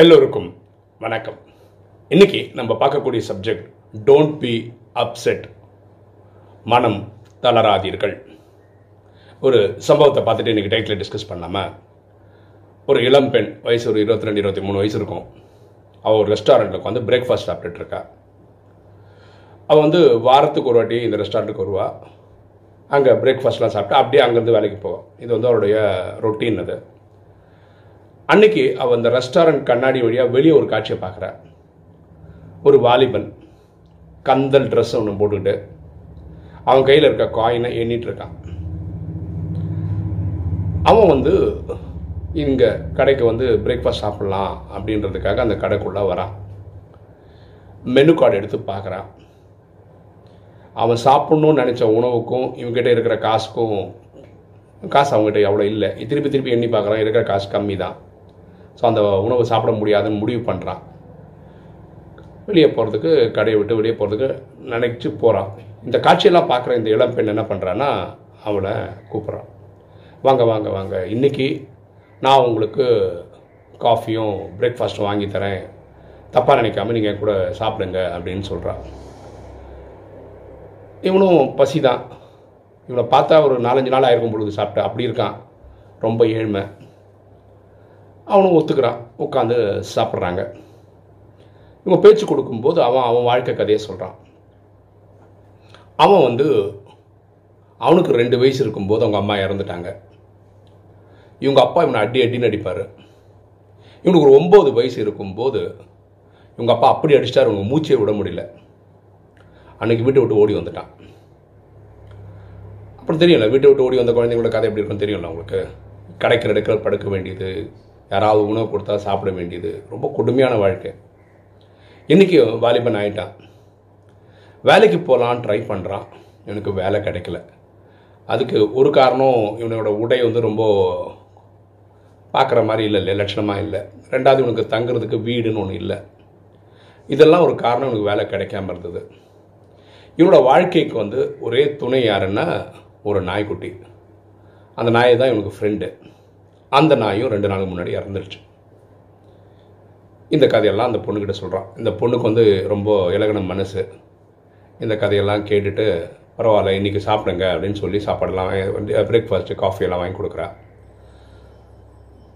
எல்லோருக்கும் வணக்கம். இன்னைக்கு நம்ம பார்க்கக்கூடிய சப்ஜெக்ட், டோன்ட் பி அப்செட், மனம் தளராதீர்கள். ஒரு சம்பவத்தை பார்த்துட்டு இன்னைக்கு டைட்டில் டிஸ்கஸ் பண்ணாமல், ஒரு இளம் பெண், வயசு ஒரு 22-23 வயசு இருக்கும். அவள் ஒரு ரெஸ்டாரண்ட்டில் உட்காந்து பிரேக்ஃபாஸ்ட் சாப்பிட்டுட்டு இருக்கா. அவள் வந்து வாரத்துக்கு ஒரு வாட்டி இந்த ரெஸ்டாரண்ட்டுக்கு வருவாள். அங்கே பிரேக்ஃபாஸ்ட்லாம் சாப்பிட்டு அப்படியே அங்கேருந்து வேலைக்கு போவாள். இது வந்து அவருடைய ரொட்டீன். அது அன்னைக்கு அவள் அந்த ரெஸ்டாரண்ட் கண்ணாடி வழியாக வெளியே ஒரு காட்சியை பார்க்குறா. ஒரு வாலிபன் கந்தல் ட்ரெஸ் ஒன்று போட்டுக்கிட்டு அவன் கையில் இருக்க காயினை எண்ணிட்டு இருக்கான். அவன் வந்து இங்கே கடைக்கு வந்து பிரேக்ஃபாஸ்ட் சாப்பிட்லாம் அப்படின்றதுக்காக அந்த கடைக்குள்ளே வரான். மெனு கார்டு எடுத்து பார்க்குறான். அவன் சாப்பிட்ணுன்னு நினச்ச உணவுக்கும் இவங்ககிட்ட இருக்கிற காசுக்கும், காசு அவங்ககிட்ட அவ்வளோ இல்லை. திருப்பி திருப்பி எண்ணி பார்க்குறான், இருக்கிற காசு கம்மி தான். ஸோ அந்த உணவை சாப்பிட முடியாதுன்னு முடிவு பண்ணுறான். வெளியே போகிறதுக்கு, கடையை விட்டு வெளியே போகிறதுக்கு நினைச்சு போகிறான். இந்த காட்சியெல்லாம் பார்க்குற இந்த இளம் பெண் என்ன பண்ணுறான்னா, அவனை கூப்பிட்றான். வாங்க வாங்க வாங்க, இன்றைக்கி நான் உங்களுக்கு காஃபியும் பிரேக்ஃபாஸ்ட்டும் வாங்கி தரேன், தப்பாக நினைக்காமல் நீங்கள் கூட சாப்பிடுங்க அப்படின்னு சொல்கிறான். இவனும் பசி தான். இவனை பார்த்தா ஒரு 4-5 நாள் ஆயிருக்கும் பொழுது சாப்பிட்டா, அப்படி இருக்கான், ரொம்ப ஏழ்மை. அவனும் ஒத்துக்கிறான். உட்காந்து சாப்பிட்றாங்க. இவங்க பேச்சு கொடுக்கும்போது அவன் வாழ்க்கை கதையை சொல்கிறான். அவன் வந்து அவனுக்கு 2 வயசு இருக்கும்போது அவங்க அம்மா இறந்துட்டாங்க. இவங்க அப்பா இவனை அடின்னு அடிப்பார். இவனுக்கு ஒரு 9 வயசு இருக்கும்போது இவங்க அப்பா அப்படி அடிச்சிட்டார், இவங்க மூச்சையை விட முடியல. அன்றைக்கி வீட்டை விட்டு ஓடி வந்துட்டான். அப்புறம் தெரியும்ல, வீட்டை விட்டு ஓடி வந்த குழந்தைங்களோட கதை எப்படி இருக்குன்னு தெரியும்ல உங்களுக்கு. கடைக்கிற இடத்துல படுக்க வேண்டியது, யாராவது உணவு கொடுத்தா சாப்பிட வேண்டியது, ரொம்ப கொடுமையான வாழ்க்கை. இன்றைக்கி வாலிபன் ஆகிட்டான். வேலைக்கு போகலான்னு ட்ரை பண்ணுறான். இவனுக்கு வேலை கிடைக்கல. அதுக்கு ஒரு காரணம், இவனோட உடை வந்து ரொம்ப பார்க்குற மாதிரி இல்லை, லட்சணமாக இல்லை. ரெண்டாவது, இவனுக்கு தங்குறதுக்கு வீடுன்னு ஒன்று இல்லை. இதெல்லாம் ஒரு காரணம் இவனுக்கு வேலை கிடைக்காம இருந்தது. இவனோட வாழ்க்கைக்கு வந்து ஒரே துணை யாருன்னா, ஒரு நாய்க்குட்டி. அந்த நாயை தான் இவனுக்கு ஃப்ரெண்டு. அந்த நாயும் 2 நாளுக்கு முன்னாடி இறந்துடுச்சு. இந்த கதையெல்லாம் அந்த பொண்ணுக்கிட்ட சொல்கிறான். இந்த பொண்ணுக்கு வந்து ரொம்ப இலகன மனசு. இந்த கதையெல்லாம் கேட்டுட்டு பரவாயில்ல, இன்றைக்கி சாப்பிடுங்க அப்படின்னு சொல்லி சாப்பாடெல்லாம், பிரேக்ஃபாஸ்ட்டு, காஃபியெல்லாம் வாங்கி கொடுக்குறா.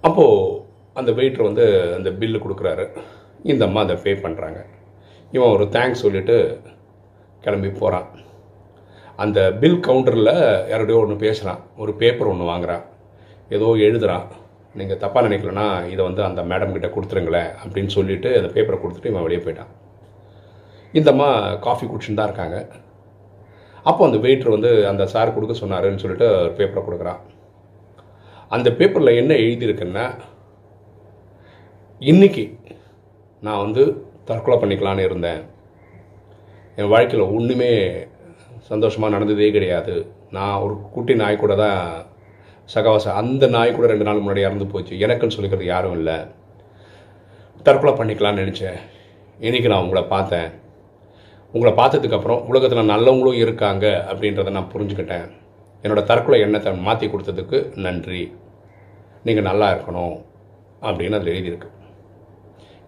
அப்போது அந்த வெயிட்டர் வந்து அந்த பில்லு கொடுக்குறாரு. இந்த அம்மா அதை பே பண்ணுறாங்க. இவன் ஒரு தேங்க்ஸ் சொல்லிவிட்டு கிளம்பி போகிறான். அந்த பில் கவுண்டரில் யாரோடையோ ஒன்று பேசுகிறான். ஒரு பேப்பர் ஒன்று வாங்குகிறான். ஏதோ எழுதுகிறான். நீங்கள் தப்பாக நினைக்கலன்னா இதை வந்து அந்த மேடம்கிட்ட கொடுத்துருங்களேன் அப்படின்னு சொல்லிவிட்டு அந்த பேப்பரை கொடுத்துட்டு இவன் வெளியே போயிட்டான். இந்தம்மா காஃபி குடிச்சுன்னு தான் இருக்காங்க. அப்போ அந்த வெயிட்டர் வந்து அந்த சார் கொடுக்க சொன்னாருன்னு சொல்லிட்டு பேப்பரை கொடுக்குறான். அந்த பேப்பரில் என்ன எழுதியிருக்குன்னா, இன்றைக்கி நான் வந்து தற்கொலை பண்ணிக்கலான்னு இருந்தேன். என் வாழ்க்கையில் ஒன்றுமே சந்தோஷமாக நடந்ததே கிடையாது. நான் ஒரு குட்டி நாய் கூட தான் சகவாசம். அந்த நாய் கூட 2 நாளுக்கு முன்னாடி இறந்து போச்சு. எனக்குன்னு சொல்லிக்கிறது யாரும் இல்லை. தற்கொலை பண்ணிக்கலான்னு நினச்சேன். இன்றைக்கி நான் உங்களை பார்த்தேன். உங்களை பார்த்ததுக்கப்புறம் உலகத்தில் நல்லவங்களும் இருக்காங்க அப்படின்றத நான் புரிஞ்சுக்கிட்டேன். என்னோடய தற்கொலை எண்ணத்தை மாற்றி கொடுத்ததுக்கு நன்றி. நீங்கள் நல்லா இருக்கணும் அப்படின்னு அதில் எழுதியிருக்கு.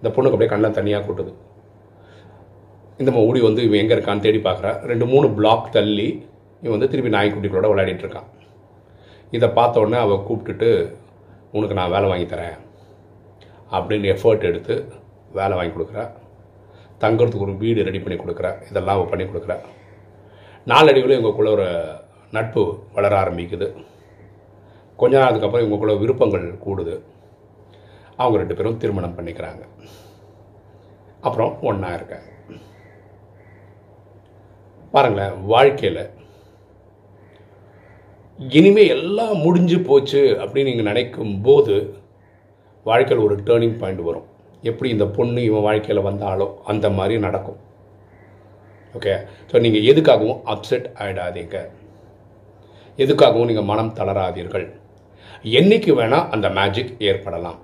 இந்த பொண்ணுக்கு அப்படியே கண்ணை தனியாக கூட்டுது. இந்த ஓடி வந்து இவன் எங்கே இருக்கான்னு தேடி பார்க்குறா. 2-3 பிளாக் தள்ளி இவன் வந்து திருப்பி நாய்க்குட்டிகளோட விளையாடிட்டுருக்கான். இதை பார்த்த உடனே அவள் கூப்பிட்டுட்டு, உனக்கு நான் வேலை வாங்கி தரேன் அப்படின்னு எஃபர்ட் எடுத்து வேலை வாங்கி கொடுக்குறா. தங்குறதுக்கு ஒரு வீடு ரெடி பண்ணி கொடுக்குறா. இதெல்லாம் அவள் பண்ணி கொடுக்குறா. நாளடைவில் இவங்களுக்குள்ள ஒரு நட்பு வளர ஆரம்பிக்குது. கொஞ்ச நாளுக்கு அப்புறம் இவங்களுக்குள்ள விருப்பங்கள் கூடுது. அவங்க 2 பேரும் திருமணம் பண்ணிக்கிறாங்க. அப்புறம் ஒன்றா இருக்காங்க. பாருங்களேன், வாழ்க்கையில் இனிமேல் எல்லாம் முடிஞ்சு போச்சு அப்படின்னு நீங்கள் நினைக்கும்போது வாழ்க்கையில் ஒரு டேர்னிங் பாயிண்ட் வரும். எப்படி இந்த பொண்ணு இவன் வாழ்க்கையில் வந்தாலோ அந்த மாதிரி நடக்கும். ஓகே, ஸோ நீங்கள் எதுக்காகவும் அப்செட் ஆகிடாதீங்க. எதுக்காகவும் நீங்கள் மனம் தளராதீர்கள். என்றைக்கு வேணால் அந்த மேஜிக் ஏற்படலாம்.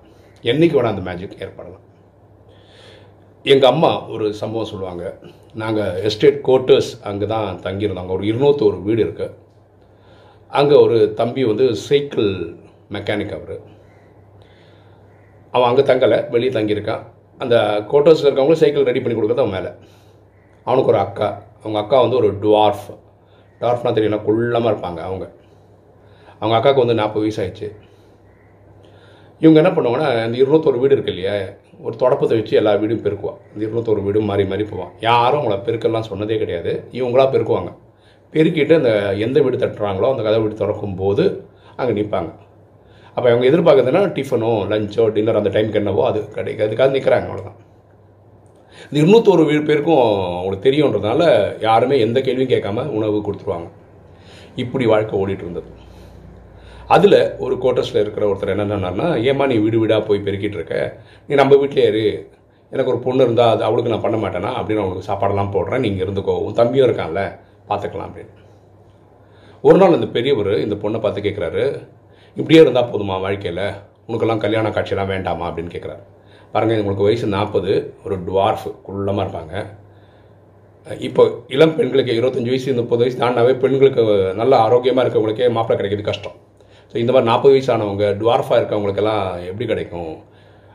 என்றைக்கு வேணால் அந்த மேஜிக் ஏற்படலாம். எங்கள் அம்மா ஒரு சம்பவம் சொல்லுவாங்க. நாங்கள் எஸ்டேட் கோர்ட்டர்ஸ் அங்கே தான் தங்கியிருந்தாங்க. ஒரு 201 வீடு இருக்குது. அங்கே ஒரு தம்பி வந்து சைக்கிள் மெக்கானிக். அவர் அவன் அங்கே தங்கலை, வெளியே தங்கியிருக்கான். அந்த கோட்டர்ஸில் இருக்கவங்களும் சைக்கிள் ரெடி பண்ணி கொடுக்குறது அவன் மேலே. அவனுக்கு ஒரு அக்கா, அவங்க அக்கா வந்து ஒரு டுவார்ஃப்னால் தெரியல, குள்ளமாக இருப்பாங்க. அவங்க அக்காவுக்கு வந்து 40 வயசு ஆயிடுச்சு. இவங்க என்ன பண்ணுவாங்கன்னா, இந்த 201 வீடு இருக்கு இல்லையா, ஒரு தொடப்பத்தை வச்சு எல்லா வீடும் பெருக்குவான். இந்த 201 வீடும் மாறி மாறி போவான். யாரும் அவங்கள பெருக்கெல்லாம் சொன்னதே கிடையாது, இவங்களா பெருக்குவாங்க. பெருக்கிட்டு அந்த எந்த வீடு தட்டுறாங்களோ அந்த கதை வீடு திறக்கும் போது அங்கே நிற்பாங்க. அப்போ அவங்க எதிர்பார்க்குறதுன்னா டிஃபனோ லஞ்சோ டின்னர் அந்த டைமுக்கு என்னவோ அது கிடைக்கும், அதுக்காக நிற்கிறாங்க, அவ்வளோதான். இந்த 201 வீடு பேருக்கும் அவங்களுக்கு தெரியுன்றதுனால யாருமே எந்த கேள்வியும் கேட்காம உணவு கொடுத்துருவாங்க. இப்படி வாழ்க்கை ஓடிட்டு இருந்தது. அதில் ஒரு கோட்டர்ஸில் இருக்கிற ஒருத்தர் என்ன பண்ணார்னா, ஏமா நீ வீடு வீடாக போய் பெருக்கிட்டு இருக்க, நீ நம்ம வீட்டிலே இரு, எனக்கு ஒரு பொண்ணு இருந்தால் அது அவளுக்கு நான் பண்ண மாட்டேனா அப்படின்னு அவனுக்கு சாப்பாடெல்லாம் போடுறேன், நீங்கள் இருந்துக்கோ, உன் தம்பியும் இருக்கான்ல பார்த்துக்கலாம் அப்படின்னு. ஒரு நாள் அந்த பெரியவர் இந்த பொண்ணை பார்த்து கேட்குறாரு, இப்படியே இருந்தால் போதுமா வாழ்க்கையில், உனக்கெல்லாம் கல்யாண காட்சியெல்லாம் வேண்டாமா அப்படின்னு கேட்குறாரு. பாருங்கள், உங்களுக்கு வயசு 40, ஒரு டுவார்ஃபு, குள்ளமாக இருப்பாங்க. இப்போ இளம் பெண்களுக்கு 25 வயசு 30 வயசு தாண்டாவே பெண்களுக்கு நல்ல ஆரோக்கியமாக இருக்கவங்களுக்கே மாப்பிள்ளை கிடைக்கிறது கஷ்டம். ஸோ இந்த மாதிரி 40 வயசு ஆனவங்க டுவார்ஃபாக இருக்கவங்களுக்கெல்லாம் எப்படி கிடைக்கும்?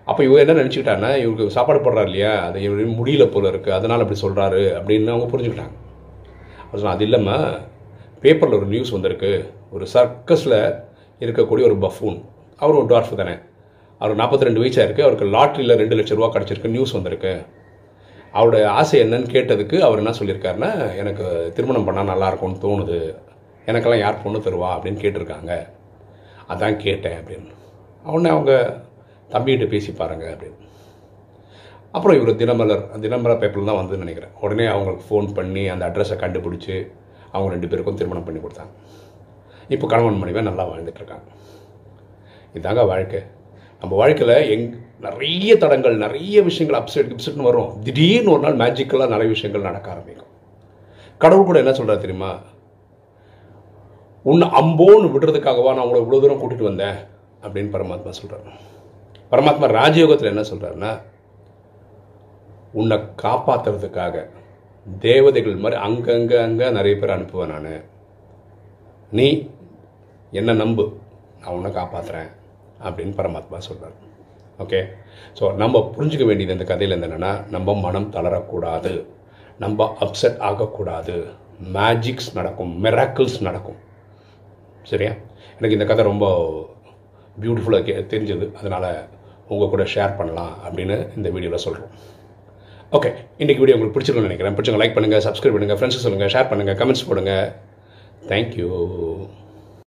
அப்போ இவங்க என்ன நினச்சிக்கிட்டாங்கன்னா, இவருக்கு சாப்பாடு போடுறாரு இல்லையா, அது இவரு முடியல போல் இருக்குது, அதனால் அப்படி சொல்கிறாரு அப்படின்னு அவங்க புரிஞ்சுக்கிட்டாங்க. அப்புறம் அது இல்லாமல் பேப்பரில் ஒரு நியூஸ் வந்திருக்கு, ஒரு சர்க்கஸில் இருக்கக்கூடிய ஒரு பஃபூன், அவர் ஒரு டுவார்ஃபு தானே, அவர் 42 வயசாக இருக்குது, அவருக்கு லாட்ரியில் 2 லட்ச ரூபா கிடச்சிருக்கு, நியூஸ் வந்திருக்கு. அவருடைய ஆசை என்னன்னு கேட்டதுக்கு அவர் என்ன சொல்லியிருக்காருன்னா, எனக்கு திருமணம் பண்ணால் நல்லாயிருக்கும்னு தோணுது, எனக்கெல்லாம் யார் பொண்ணு தருவா அப்படின்னு கேட்டிருக்காங்க, அதான் கேட்டேன் அப்படின்னு. அவனே அவங்க தம்பிகிட்ட பேசி பாருங்க அப்படின்னு. அப்புறம் இவர் தினமலர் பேப்பரில் தான் வந்து நினைக்கிறேன், உடனே அவங்களுக்கு ஃபோன் பண்ணி அந்த அட்ரஸை கண்டுபிடிச்சி அவங்க 2 பேருக்கும் திருமணம் பண்ணி கொடுத்தாங்க. இப்போ கணவன் மனைவி நல்லா வாழ்ந்துட்டுருக்காங்க. இதாங்க வாழ்க்கை. நம்ம வாழ்க்கையில் நிறைய தடங்கள், நிறைய விஷயங்கள் அப்செட் கிப்செட்னு வரும். திடீர்னு ஒரு நாள் மேஜிக்கலாக நிறைய விஷயங்கள் நடக்க ஆரம்பிக்கும். கடவுள் கூட என்ன சொல்கிறார் தெரியுமா, உன்னை அம்போன்னு விடுறதுக்காகவா நான் உங்களை இவ்வளோ தூரம் கூட்டிகிட்டு வந்தேன் அப்படின்னு பரமாத்மா சொல்கிறார். பரமாத்மா ராஜயோகத்தில் என்ன சொல்கிறாருன்னா, உன்னை காப்பாற்றுறதுக்காக தேவதைகள் மாதிரி அங்கங்கே நிறைய பேர் அனுப்புவேன் நான், நீ என்னை நம்பு, நான் உன்னை காப்பாற்றுறேன் அப்படின்னு பரமாத்மா சொல்கிறார். ஓகே, ஸோ நம்ம புரிஞ்சுக்க வேண்டியது இந்த கதையில் என்னென்னா, நம்ம மனம் தளரக்கூடாது, நம்ம அப்செட் ஆகக்கூடாது, மேஜிக்ஸ் நடக்கும், மிராக்கிள்ஸ் நடக்கும். சரியா? எனக்கு இந்த கதை ரொம்ப பியூட்டிஃபுல்லாக தெரிஞ்சது, அதனால் உங்கள் கூட ஷேர் பண்ணலாம் அப்படின்னு இந்த வீடியோவில் சொல்கிறோம். ஓகே, இன்றைக்கி வீடியோ உங்களுக்கு பிடிச்சிருக்குன்னு நினைக்கிறேன். பிடிச்சவங்க லைக் பண்ணுங்கள், சப்ஸ்கிரைப் பண்ணுங்கள், ஃப்ரெண்ட்ஸுக்கு சொல்லுங்கள், ஷேர் பண்ணுங்கள், கமெண்ட்ஸ் போடுங்கள். தேங்க்யூ.